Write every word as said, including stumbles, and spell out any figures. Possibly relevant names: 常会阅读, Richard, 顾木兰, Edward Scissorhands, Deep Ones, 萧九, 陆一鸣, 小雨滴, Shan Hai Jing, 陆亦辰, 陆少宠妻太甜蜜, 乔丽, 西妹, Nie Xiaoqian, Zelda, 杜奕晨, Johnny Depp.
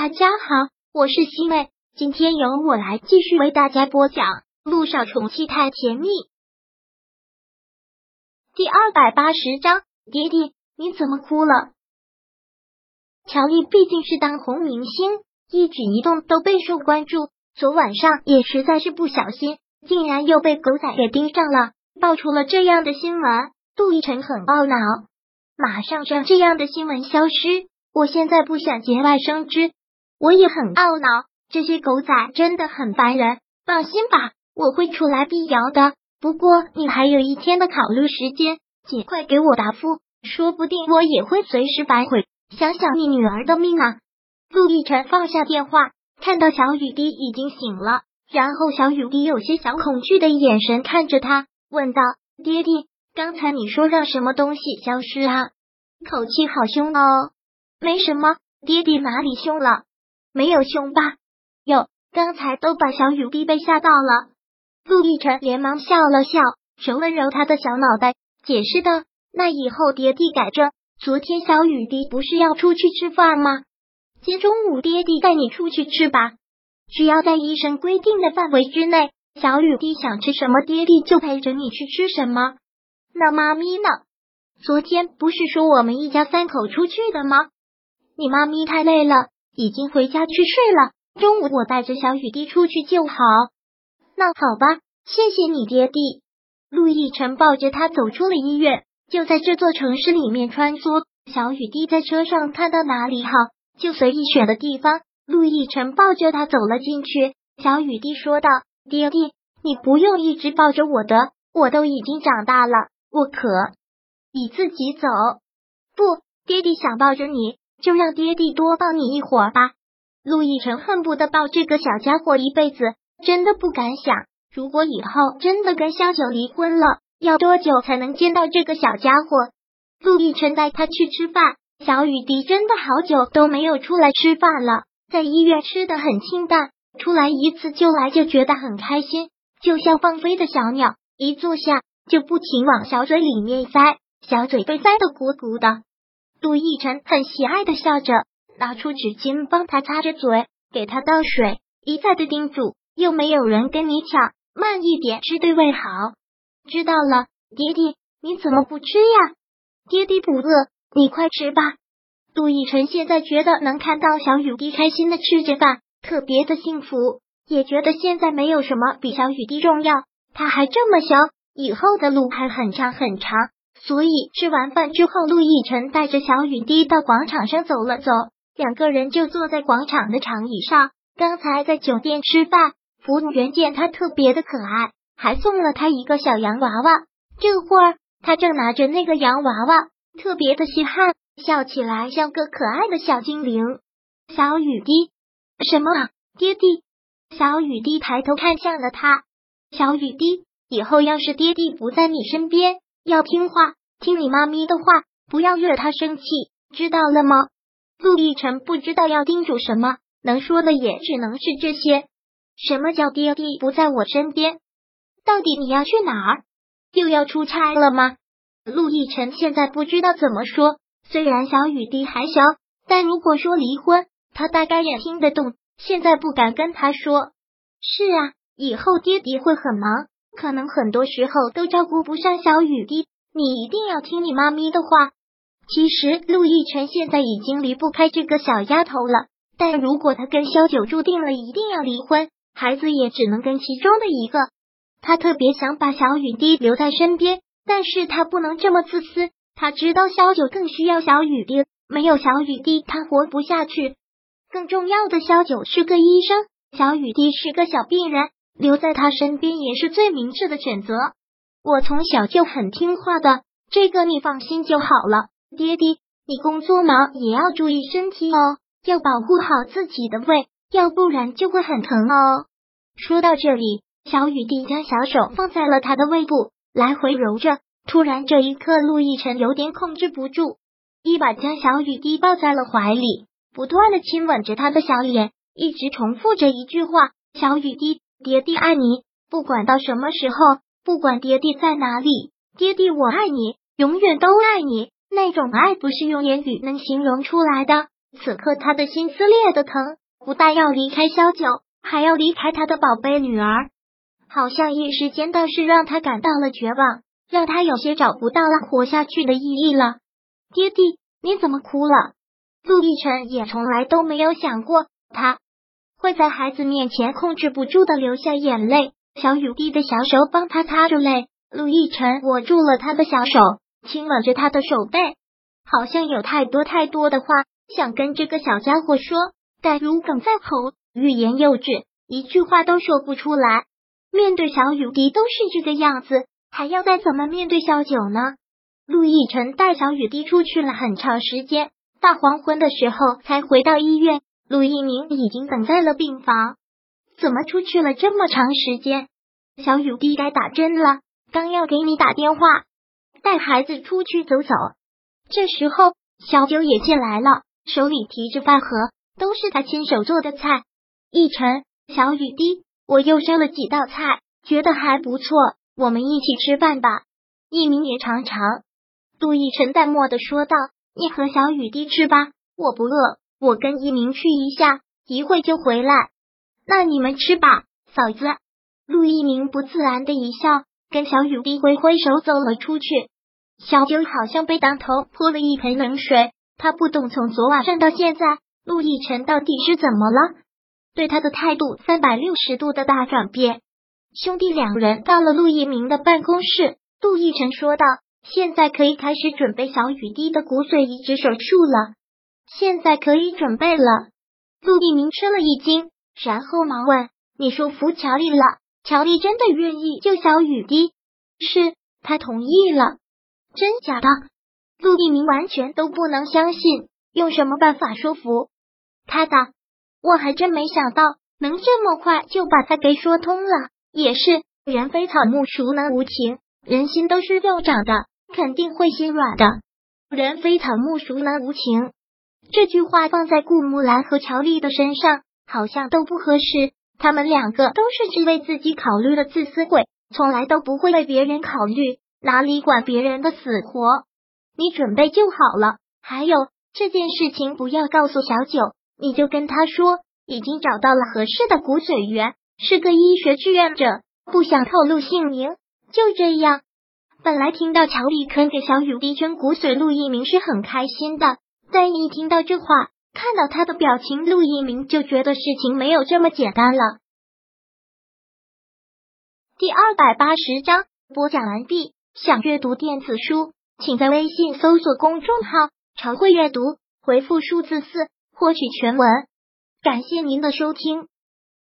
大家好，我是西妹，今天由我来继续为大家播讲《陆少宠妻太甜蜜》第二百八十章。爹爹，你怎么哭了？乔丽毕竟是当红明星，一举一动都备受关注，昨晚上也实在是不小心，竟然又被狗仔给盯上了，爆出了这样的新闻，杜奕晨很懊恼。马上让这样的新闻消失，我现在不想节外生枝，我也很懊恼，这些狗仔真的很烦人。放心吧，我会出来辟谣的，不过你还有一天的考虑时间，尽快给我答复，说不定我也会随时反悔，想想你女儿的命啊。陆亦辰放下电话，看到小雨滴已经醒了，然后小雨滴有些小恐惧的眼神看着他，问道：爹爹，刚才你说让什么东西消失啊？口气好凶哦。没什么，爹爹哪里凶了？没有凶吧？有，刚才都把小雨滴被吓到了。陆亦辰连忙笑了笑，手温揉他的小脑袋，解释道：那以后爹爹改正，昨天小雨滴不是要出去吃饭吗？今中午爹爹带你出去吃吧，只要在医生规定的范围之内，小雨滴想吃什么，爹爹就陪着你去吃什么。那妈咪呢？昨天不是说我们一家三口出去的吗？你妈咪太累了，已经回家去睡了，中午我带着小雨滴出去就好。那好吧，谢谢你爹地。陆亦辰抱着他走出了医院，就在这座城市里面穿梭，小雨滴在车上看到哪里好，就随意选的地方。陆亦辰抱着他走了进去，小雨滴说道：爹地，你不用一直抱着我的，我都已经长大了，我可以自己走。不，爹地想抱着你，就让爹地多抱你一会儿吧。陆亦辰恨不得抱这个小家伙一辈子，真的不敢想，如果以后真的跟萧九离婚了，要多久才能见到这个小家伙？陆亦辰带他去吃饭，小雨滴真的好久都没有出来吃饭了，在医院吃得很清淡，出来一次就来就觉得很开心，就像放飞的小鸟，一坐下就不停往小嘴里面塞，小嘴被塞得鼓鼓的。杜奕晨很喜爱的笑着，拿出纸巾帮他擦着嘴，给他倒水，一再的叮嘱：又没有人跟你抢，慢一点吃对胃好。知道了，爹爹，你怎么不吃呀？爹爹不饿，你快吃吧。杜奕晨现在觉得能看到小雨滴开心的吃着饭，特别的幸福，也觉得现在没有什么比小雨滴重要，他还这么小，以后的路还很长很长。所以吃完饭之后，陆亦辰带着小雨滴到广场上走了走，两个人就坐在广场的长椅上。刚才在酒店吃饭，服务员见他特别的可爱，还送了他一个小洋娃娃，这会儿他正拿着那个洋娃娃，特别的稀罕，笑起来像个可爱的小精灵。小雨滴，什么啊，爹地？小雨滴抬头看向了他。小雨滴，以后要是爹地不在你身边，要听话，听你妈咪的话，不要惹她生气，知道了吗？陆亦辰不知道要叮嘱什么，能说的也只能是这些。什么叫爹地不在我身边？到底你要去哪儿？又要出差了吗？陆亦辰现在不知道怎么说，虽然小雨滴还小，但如果说离婚，他大概也听得懂，现在不敢跟他说。是啊，以后爹地会很忙，可能很多时候都照顾不上小雨滴，你一定要听你妈咪的话。其实陆亦辰现在已经离不开这个小丫头了，但如果他跟萧九注定了一定要离婚，孩子也只能跟其中的一个。他特别想把小雨滴留在身边，但是他不能这么自私，他知道萧九更需要小雨滴，没有小雨滴他活不下去。更重要的，萧九是个医生，小雨滴是个小病人，留在他身边也是最明智的选择。我从小就很听话的，这个你放心就好了。爹地，你工作忙也要注意身体哦，要保护好自己的胃，要不然就会很疼哦。说到这里，小雨滴将小手放在了他的胃部，来回揉着。突然这一刻，陆亦辰有点控制不住，一把将小雨滴抱在了怀里，不断的亲吻着他的小脸，一直重复着一句话：小雨滴，爹地爱你，不管到什么时候，不管爹地在哪里，爹地我爱你，永远都爱你。那种爱不是用言语能形容出来的，此刻他的心撕裂的疼，不但要离开萧九，还要离开他的宝贝女儿。好像一时间的事让他感到了绝望，让他有些找不到了活下去的意义了。爹地，你怎么哭了？陆亦辰也从来都没有想过，他会在孩子面前控制不住的流下眼泪。小雨滴的小手帮他擦着泪，陆亦辰握住了他的小手，亲吻着他的手背，好像有太多太多的话想跟这个小家伙说，但如鲠在喉，欲言又止，一句话都说不出来。面对小雨滴都是这个样子，还要再怎么面对萧九呢？陆亦辰带小雨滴出去了很长时间，大黄昏的时候才回到医院。陆一鸣已经等在了病房。怎么出去了这么长时间？小雨滴该打针了，刚要给你打电话，带孩子出去走走。这时候，小九也进来了，手里提着饭盒，都是他亲手做的菜。一晨，小雨滴，我又烧了几道菜，觉得还不错，我们一起吃饭吧。一鸣也尝尝。杜一晨淡漠的说道：“你和小雨滴吃吧，我不饿，我跟一鸣去一下，一会就回来。”那你们吃吧，嫂子。陆一鸣不自然的一笑，跟小雨滴挥挥手走了出去。小九好像被当头泼了一盆冷水，他不懂从昨晚上到现在，陆亦辰到底是怎么了？对他的态度三百六十度的大转变。兄弟两人到了陆一鸣的办公室，陆亦辰说道：“现在可以开始准备小雨滴的骨髓移植手术了。”现在可以准备了。陆一鸣吃了一惊。然后忙问：“你说服乔丽了？乔丽真的愿意救小雨滴？”“是，她同意了。”“真假的？”陆一鸣完全都不能相信，用什么办法说服他的？我还真没想到能这么快就把他给说通了。也是，人非草木，孰能无情？人心都是肉长的，肯定会心软的。人非草木，孰能无情？这句话放在顾木兰和乔丽的身上，好像都不合适，他们两个都是只为自己考虑的自私鬼，从来都不会为别人考虑，哪里管别人的死活？你准备就好了。还有，这件事情不要告诉小九，你就跟他说，已经找到了合适的骨髓源，是个医学志愿者，不想透露姓名，就这样。本来听到乔丽肯给小雨滴捐骨髓，陆一鸣是很开心的，但一听到这话，看到他的表情，陆一鸣就觉得事情没有这么简单了。第二百八十章播讲完毕。想阅读电子书，请在微信搜索公众号常会阅读，回复数字四获取全文。感谢您的收听。